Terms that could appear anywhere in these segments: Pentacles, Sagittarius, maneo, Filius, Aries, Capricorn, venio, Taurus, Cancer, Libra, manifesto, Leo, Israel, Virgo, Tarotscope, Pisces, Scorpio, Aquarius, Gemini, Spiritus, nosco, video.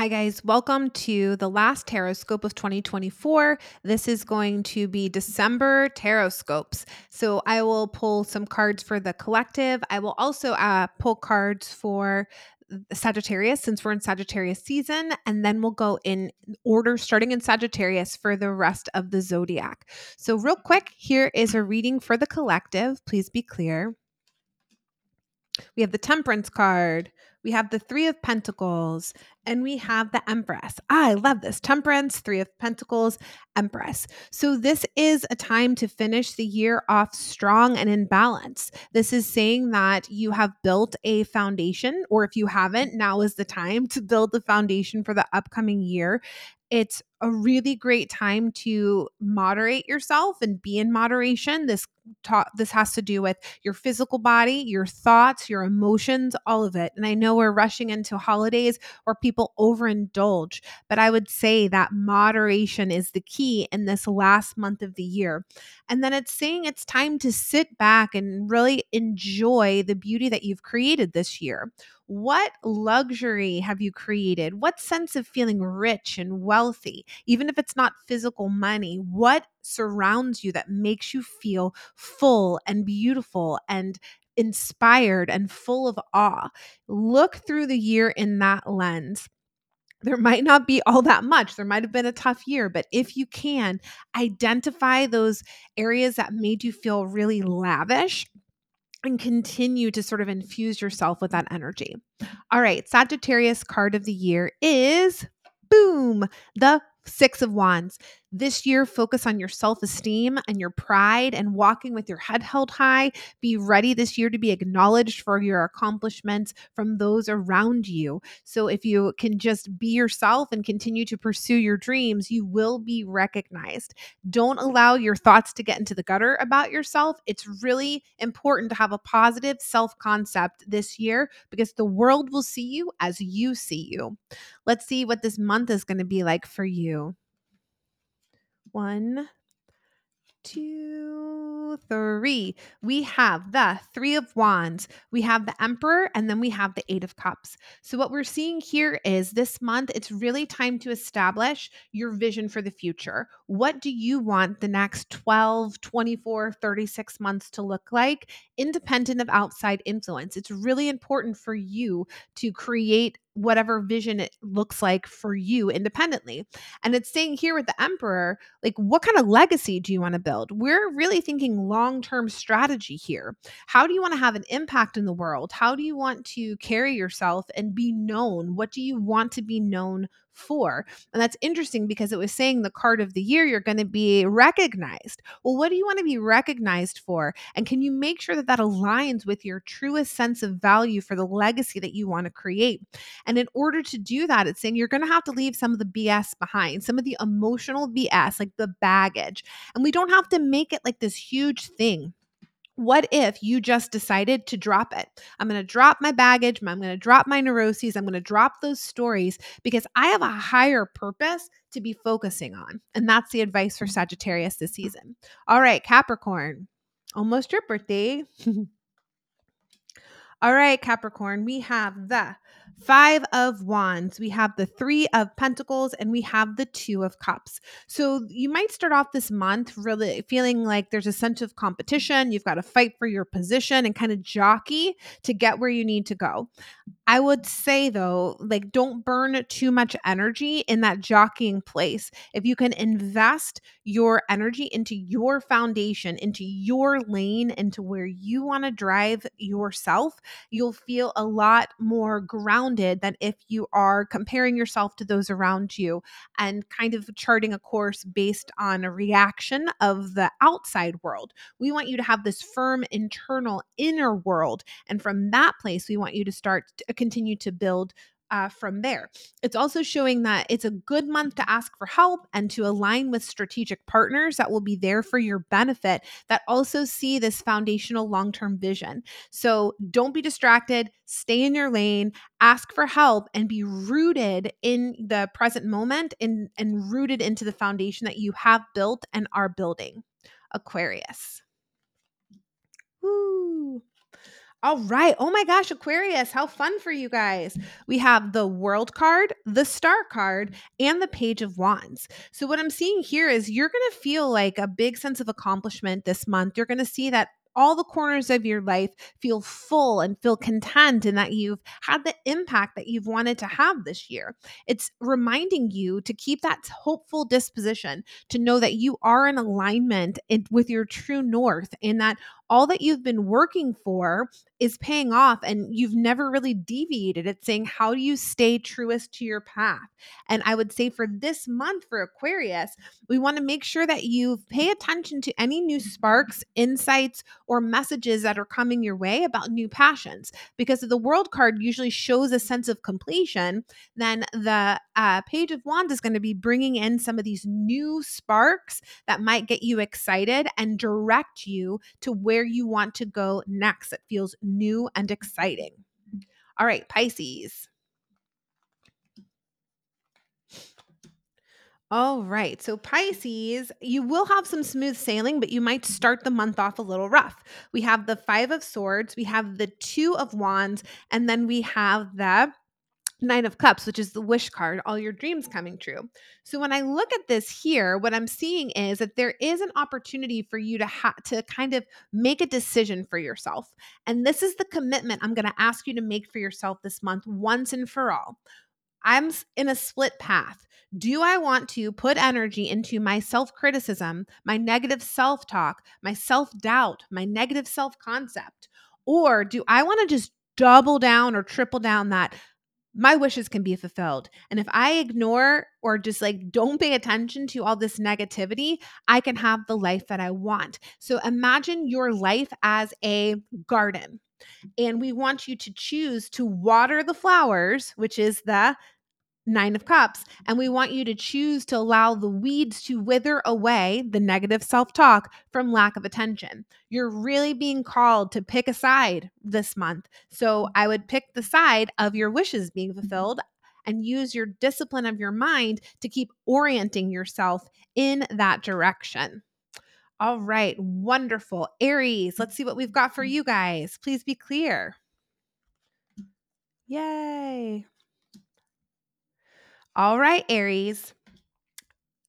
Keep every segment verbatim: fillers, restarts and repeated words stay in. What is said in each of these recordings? Hi guys, welcome to the last Tarotscope of twenty twenty-four. This is going to be December Tarotscopes. So I will pull some cards for the collective. I will also uh, pull cards for Sagittarius since we're in Sagittarius season, and then we'll go in order starting in Sagittarius for the rest of the zodiac. So real quick, here is a reading for the collective. Please be clear. We have the Temperance card. We have the Three of Pentacles, and we have the Empress. I love this. Temperance, Three of Pentacles, Empress. So this is a time to finish the year off strong and in balance. This is saying that you have built a foundation, or if you haven't, now is the time to build the foundation for the upcoming year. It's a really great time to moderate yourself and be in moderation. This ta- this has to do with your physical body, your thoughts, your emotions, all of it. And I know we're rushing into holidays where people overindulge, but I would say that moderation is the key in this last month of the year. And then it's saying it's time to sit back and really enjoy the beauty that you've created this year. What luxury have you created? What sense of feeling rich and wealthy, even if it's not physical money, what surrounds you that makes you feel full and beautiful and inspired and full of awe? Look through the year in that lens. There might not be all that much. There might have been a tough year, but if you can, identify those areas that made you feel really lavish and continue to sort of infuse yourself with that energy. All right, Sagittarius card of the year is, boom, the Six of Wands. This year, focus on your self-esteem and your pride and walking with your head held high. Be ready this year to be acknowledged for your accomplishments from those around you. So if you can just be yourself and continue to pursue your dreams, you will be recognized. Don't allow your thoughts to get into the gutter about yourself. It's really important to have a positive self-concept this year because the world will see you as you see you. Let's see what this month is going to be like for you. One, two, three. We have the Three of Wands. We have the Emperor, and then we have the Eight of Cups. So what we're seeing here is this month, it's really time to establish your vision for the future. What do you want the next twelve, twenty-four, thirty-six months to look like, independent of outside influence? It's really important for you to create whatever vision it looks like for you independently. And it's saying here with the Emperor, like, what kind of legacy do you want to build? We're really thinking long-term strategy here. How do you want to have an impact in the world? How do you want to carry yourself and be known? What do you want to be known for? And that's interesting because it was saying the card of the year, you're going to be recognized. Well, what do you want to be recognized for? And can you make sure that that aligns with your truest sense of value for the legacy that you want to create? And in order to do that, it's saying you're going to have to leave some of the B S behind, some of the emotional B S, like the baggage. And we don't have to make it like this huge thing. What if you just decided to drop it? I'm going to drop my baggage. I'm going to drop my neuroses. I'm going to drop those stories because I have a higher purpose to be focusing on. And that's the advice for Sagittarius this season. All right, Capricorn, almost your birthday. All right, Capricorn, we have the Five of Wands, we have the Three of Pentacles, and we have the Two of Cups. So you might start off this month really feeling like there's a sense of competition. You've got to fight for your position and kind of jockey to get where you need to go. I would say though, like, don't burn too much energy in that jockeying place. If you can invest your energy into your foundation, into your lane, into where you want to drive yourself, you'll feel a lot more grounded than if you are comparing yourself to those around you and kind of charting a course based on a reaction of the outside world. We want you to have this firm internal inner world. And from that place, we want you to start to continue to build Uh, from there. It's also showing that it's a good month to ask for help and to align with strategic partners that will be there for your benefit that also see this foundational long-term vision. So don't be distracted, stay in your lane, ask for help, and be rooted in the present moment and, and rooted into the foundation that you have built and are building. Aquarius. Woo. All right. Oh my gosh, Aquarius, how fun for you guys. We have the World card, the Star card, and the Page of Wands. So what I'm seeing here is you're going to feel like a big sense of accomplishment this month. You're going to see that all the corners of your life feel full and feel content, and that you've had the impact that you've wanted to have this year. It's reminding you to keep that hopeful disposition, to know that you are in alignment in, with your true north, and that all that you've been working for is paying off and you've never really deviated. It's saying, how do you stay truest to your path? And I would say for this month for Aquarius, we want to make sure that you pay attention to any new sparks, insights, or messages that are coming your way about new passions. Because if the World card usually shows a sense of completion, then the uh, Page of Wands is going to be bringing in some of these new sparks that might get you excited and direct you to where you want to go next. It feels new and exciting. All right, Pisces. All right. So Pisces, you will have some smooth sailing, but you might start the month off a little rough. We have the Five of Swords, we have the Two of Wands, and then we have the Nine of Cups, which is the wish card, all your dreams coming true. So when I look at this here, what I'm seeing is that there is an opportunity for you to ha- to kind of make a decision for yourself. And this is the commitment I'm going to ask you to make for yourself this month once and for all. I'm in a split path. Do I want to put energy into my self-criticism, my negative self-talk, my self-doubt, my negative self-concept? Or do I want to just double down or triple down that my wishes can be fulfilled? And if I ignore or just like don't pay attention to all this negativity, I can have the life that I want. So imagine your life as a garden. And we want you to choose to water the flowers, which is the Nine of Cups. And we want you to choose to allow the weeds to wither away, the negative self-talk, from lack of attention. You're really being called to pick a side this month. So I would pick the side of your wishes being fulfilled and use your discipline of your mind to keep orienting yourself in that direction. All right. Wonderful. Aries, let's see what we've got for you guys. Please be clear. Yay. All right, Aries.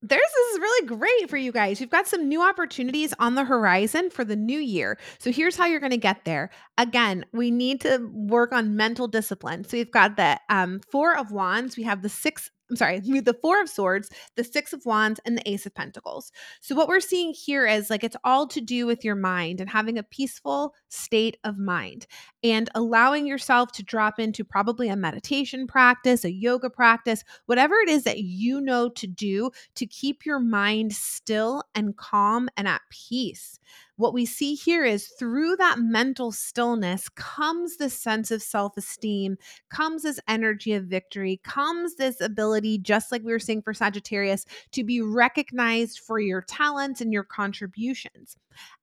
This is really great for you guys. You've got some new opportunities on the horizon for the new year. So here's how you're going to get there. Again, we need to work on mental discipline. So we've got the um, Four of Wands. We have the Six I'm sorry, the Four of Swords, the Six of Wands, and the Ace of Pentacles. So what we're seeing here is like it's all to do with your mind and having a peaceful state of mind and allowing yourself to drop into probably a meditation practice, a yoga practice, whatever it is that you know to do to keep your mind still and calm and at peace. What we see here is through that mental stillness comes this sense of self-esteem, comes this energy of victory, comes this ability, just like we were saying for Sagittarius, to be recognized for your talents and your contributions.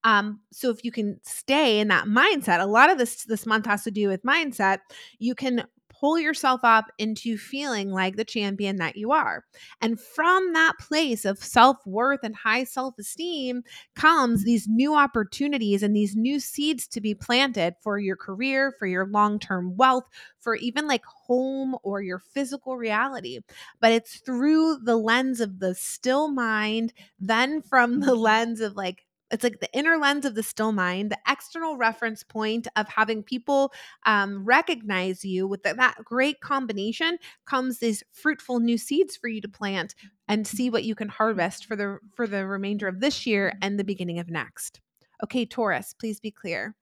Um, so if you can stay in that mindset, a lot of this this month has to do with mindset, you can pull yourself up into feeling like the champion that you are. And from that place of self-worth and high self-esteem comes these new opportunities and these new seeds to be planted for your career, for your long-term wealth, for even like home or your physical reality. But it's through the lens of the still mind, then from the lens of like, it's like the inner lens of the still mind, the external reference point of having people um, recognize you. With the, that great combination comes these fruitful new seeds for you to plant and see what you can harvest for the for the remainder of this year and the beginning of next. Okay, Taurus, please be clear.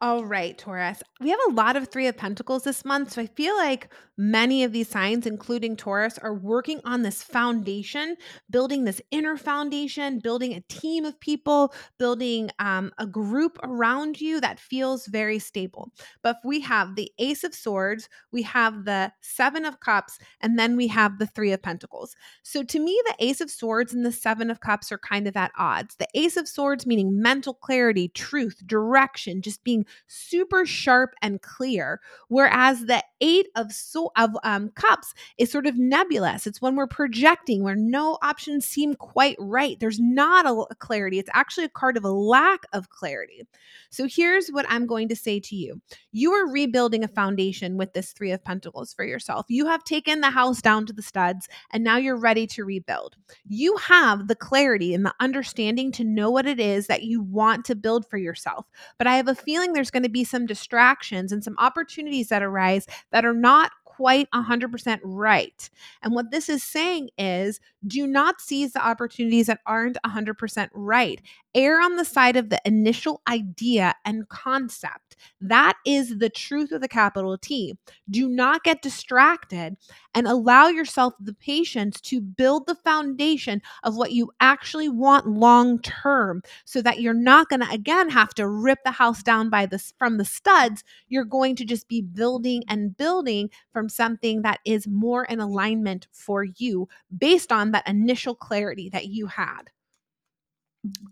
All right, Taurus. We have a lot of Three of Pentacles this month, so I feel like many of these signs, including Taurus, are working on this foundation, building this inner foundation, building a team of people, building um, a group around you that feels very stable. But we have the Ace of Swords, we have the Seven of Cups, and then we have the Three of Pentacles. So to me, the Ace of Swords and the Seven of Cups are kind of at odds. The Ace of Swords meaning mental clarity, truth, direction, just being super sharp and clear, whereas the Eight of Swords Two of um, Cups is sort of nebulous. It's when we're projecting, where no options seem quite right. There's not a, a clarity. It's actually a card of a lack of clarity. So here's what I'm going to say to you. You are rebuilding a foundation with this Three of Pentacles for yourself. You have taken the house down to the studs, and now you're ready to rebuild. You have the clarity and the understanding to know what it is that you want to build for yourself. But I have a feeling there's going to be some distractions and some opportunities that arise that are not quite one hundred percent right. And what this is saying is, do not seize the opportunities that aren't one hundred percent right. Err on the side of the initial idea and concept. That is the truth with a capital T. Do not get distracted and allow yourself the patience to build the foundation of what you actually want long term, so that you're not going to, again, have to rip the house down by this from the studs. You're going to just be building and building from something that is more in alignment for you based on that initial clarity that you had.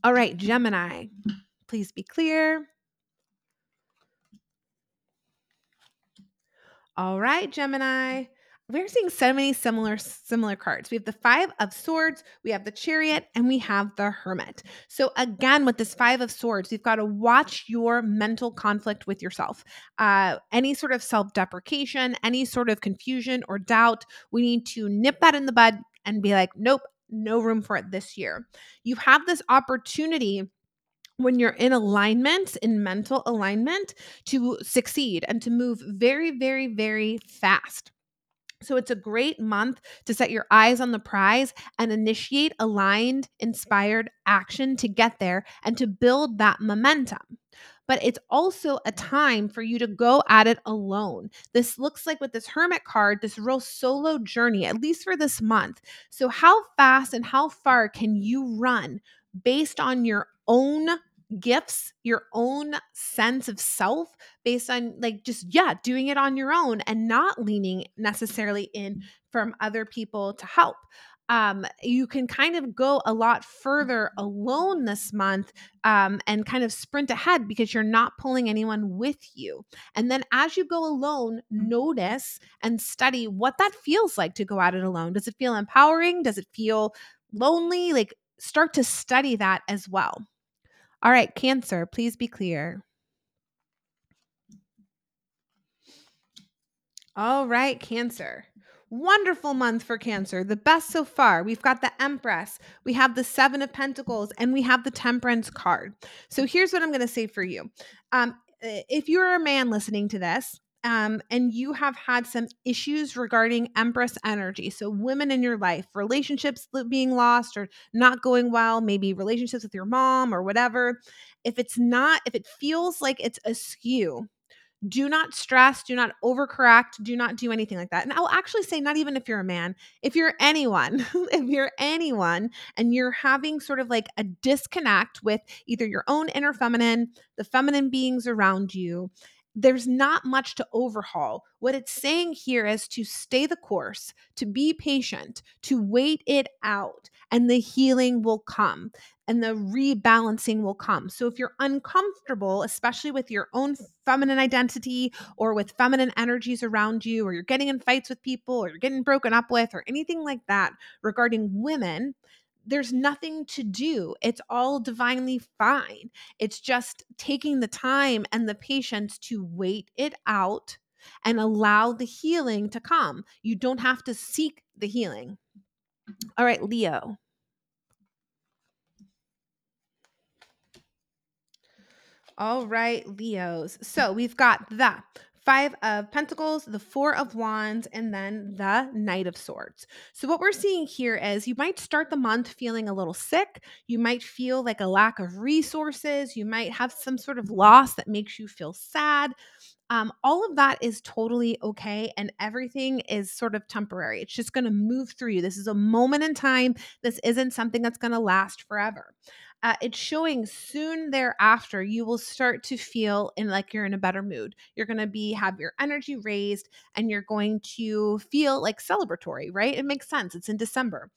All right, Gemini, please be clear. All right, Gemini. We're seeing so many similar similar cards. We have the Five of Swords, we have the Chariot, and we have the Hermit. So again, with this Five of Swords, you've got to watch your mental conflict with yourself. Uh, any sort of self-deprecation, any sort of confusion or doubt, we need to nip that in the bud and be like, nope, no room for it this year. You have this opportunity when you're in alignment, in mental alignment, to succeed and to move very, very, very fast. So it's a great month to set your eyes on the prize and initiate aligned, inspired action to get there and to build that momentum. But it's also a time for you to go at it alone. This looks like, with this Hermit card, this real solo journey, at least for this month. So how fast and how far can you run based on your own gifts, your own sense of self, based on like just, yeah, doing it on your own and not leaning necessarily in from other people to help. Um, you can kind of go a lot further alone this month um, and kind of sprint ahead because you're not pulling anyone with you. And then as you go alone, notice and study what that feels like to go at it alone. Does it feel empowering? Does it feel lonely? Like, start to study that as well. All right, Cancer, please be clear. All right, Cancer. Wonderful month for Cancer, the best so far. We've got the Empress, we have the Seven of Pentacles, and we have the Temperance card. So here's what I'm going to say for you. Um, if you're a man listening to this, Um, and you have had some issues regarding Empress energy, so women in your life, relationships being lost or not going well, maybe relationships with your mom or whatever, if it's not, if it feels like it's askew, do not stress, do not overcorrect, do not do anything like that. And I'll actually say, not even if you're a man, if you're anyone, if you're anyone and you're having sort of like a disconnect with either your own inner feminine, the feminine beings around you, there's not much to overhaul. What it's saying here is to stay the course, to be patient, to wait it out, and the healing will come and the rebalancing will come. So if you're uncomfortable, especially with your own feminine identity or with feminine energies around you, or you're getting in fights with people, or you're getting broken up with, or anything like that regarding women, there's nothing to do. It's all divinely fine. It's just taking the time and the patience to wait it out and allow the healing to come. You don't have to seek the healing. All right, Leo. All right, Leos. So we've got the Five of Pentacles, the Four of Wands, and then the Knight of Swords. So what we're seeing here is you might start the month feeling a little sick. You might feel like a lack of resources. You might have some sort of loss that makes you feel sad. Um, all of that is totally okay, and everything is sort of temporary. It's just going to move through you. This is a moment in time. This isn't something that's going to last forever. Uh, it's showing soon thereafter, you will start to feel in like you're in a better mood. You're going to be have your energy raised, and you're going to feel like celebratory, right? It makes sense. It's in December.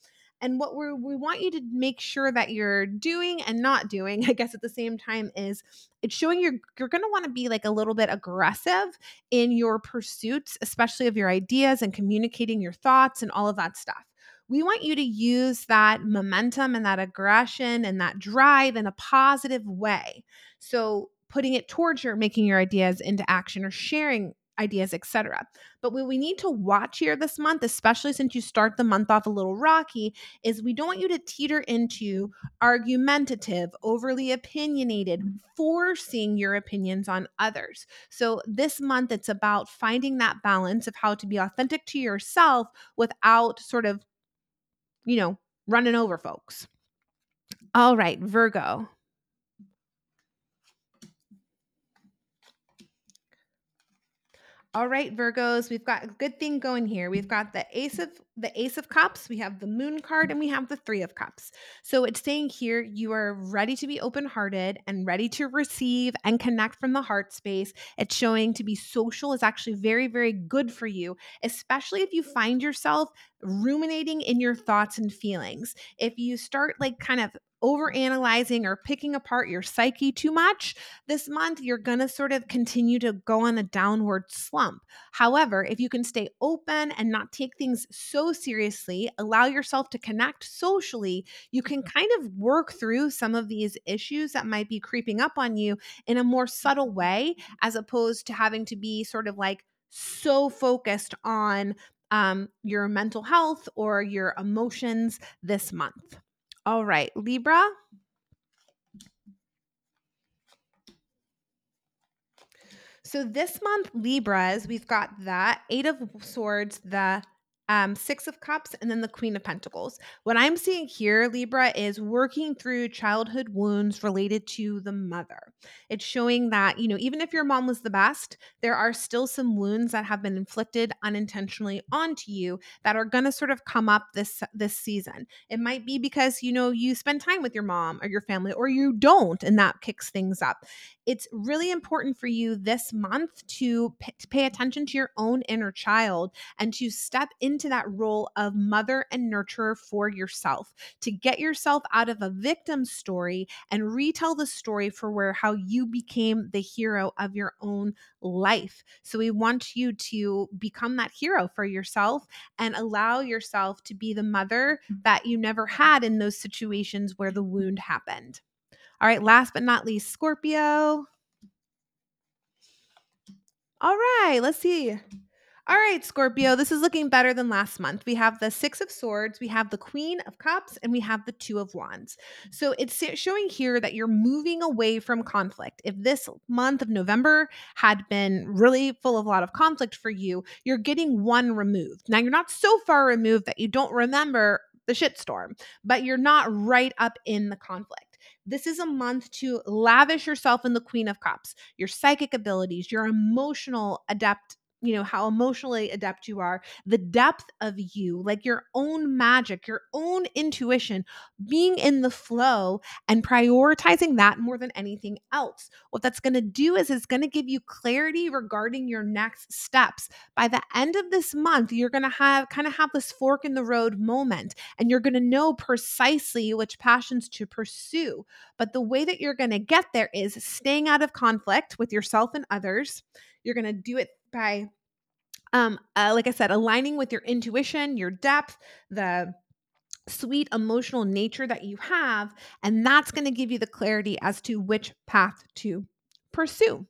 And what we we want you to make sure that you're doing and not doing, I guess at the same time, is it's showing you're, you're going to want to be like a little bit aggressive in your pursuits, especially of your ideas and communicating your thoughts and all of that stuff. We want you to use that momentum and that aggression and that drive in a positive way. So putting it towards your making your ideas into action or sharing ideas, et cetera. But what we need to watch here this month, especially since you start the month off a little rocky, is we don't want you to teeter into argumentative, overly opinionated, forcing your opinions on others. So this month, it's about finding that balance of how to be authentic to yourself without sort of, you know, running over folks. All right, Virgo. All right, Virgos, we've got a good thing going here. We've got the Ace of the Ace of Cups, we have the Moon card, and we have the Three of Cups. So it's saying here you are ready to be open-hearted and ready to receive and connect from the heart space. It's showing to be social is actually very, very good for you, especially if you find yourself ruminating in your thoughts and feelings. If you start like kind of overanalyzing or picking apart your psyche too much this month, you're going to sort of continue to go on a downward slump. However, if you can stay open and not take things so seriously, allow yourself to connect socially, you can kind of work through some of these issues that might be creeping up on you in a more subtle way, as opposed to having to be sort of like so focused on um, your mental health or your emotions this month. All right, Libra. So this month, Libras, we've got the Eight of Swords, the um, Six of Cups, and then the Queen of Pentacles. What I'm seeing here, Libra, is working through childhood wounds related to the mother. It's showing that, you know, even if your mom was the best, there are still some wounds that have been inflicted unintentionally onto you that are going to sort of come up this this season. It might be because, you know, you spend time with your mom or your family, or you don't, and that kicks things up. It's really important for you this month to, p- to pay attention to your own inner child and to step into that role of mother and nurturer for yourself, to get yourself out of a victim story and retell the story for where how you became the hero of your own life. So we want you to become that hero for yourself and allow yourself to be the mother that you never had in those situations where the wound happened. All right, last but not least, Scorpio. All right, let's see. All right, Scorpio, this is looking better than last month. We have the Six of Swords, we have the Queen of Cups, and we have the Two of Wands. So it's showing here that you're moving away from conflict. If this month of November had been really full of a lot of conflict for you, you're getting one removed. Now, you're not so far removed that you don't remember the shitstorm, but you're not right up in the conflict. This is a month to lavish yourself in the Queen of Cups, your psychic abilities, your emotional adept, you know, how emotionally adept you are, the depth of you, like your own magic, your own intuition, being in the flow and prioritizing that more than anything else. What that's going to do is it's going to give you clarity regarding your next steps. By the end of this month, you're going to have kind of have this fork in the road moment, and you're going to know precisely which passions to pursue. But the way that you're going to get there is staying out of conflict with yourself and others. You're going to do it by, um, uh, like I said, aligning with your intuition, your depth, the sweet emotional nature that you have, and that's going to give you the clarity as to which path to pursue.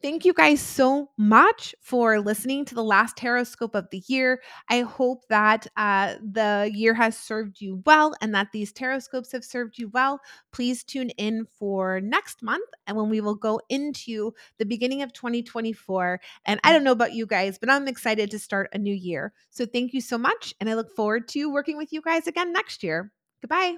Thank you guys so much for listening to the last Tarotscope of the year. I hope that uh, the year has served you well and that these Tarotscopes have served you well. Please tune in for next month and when we will go into the beginning of twenty twenty-four. And I don't know about you guys, but I'm excited to start a new year. So thank you so much, and I look forward to working with you guys again next year. Goodbye.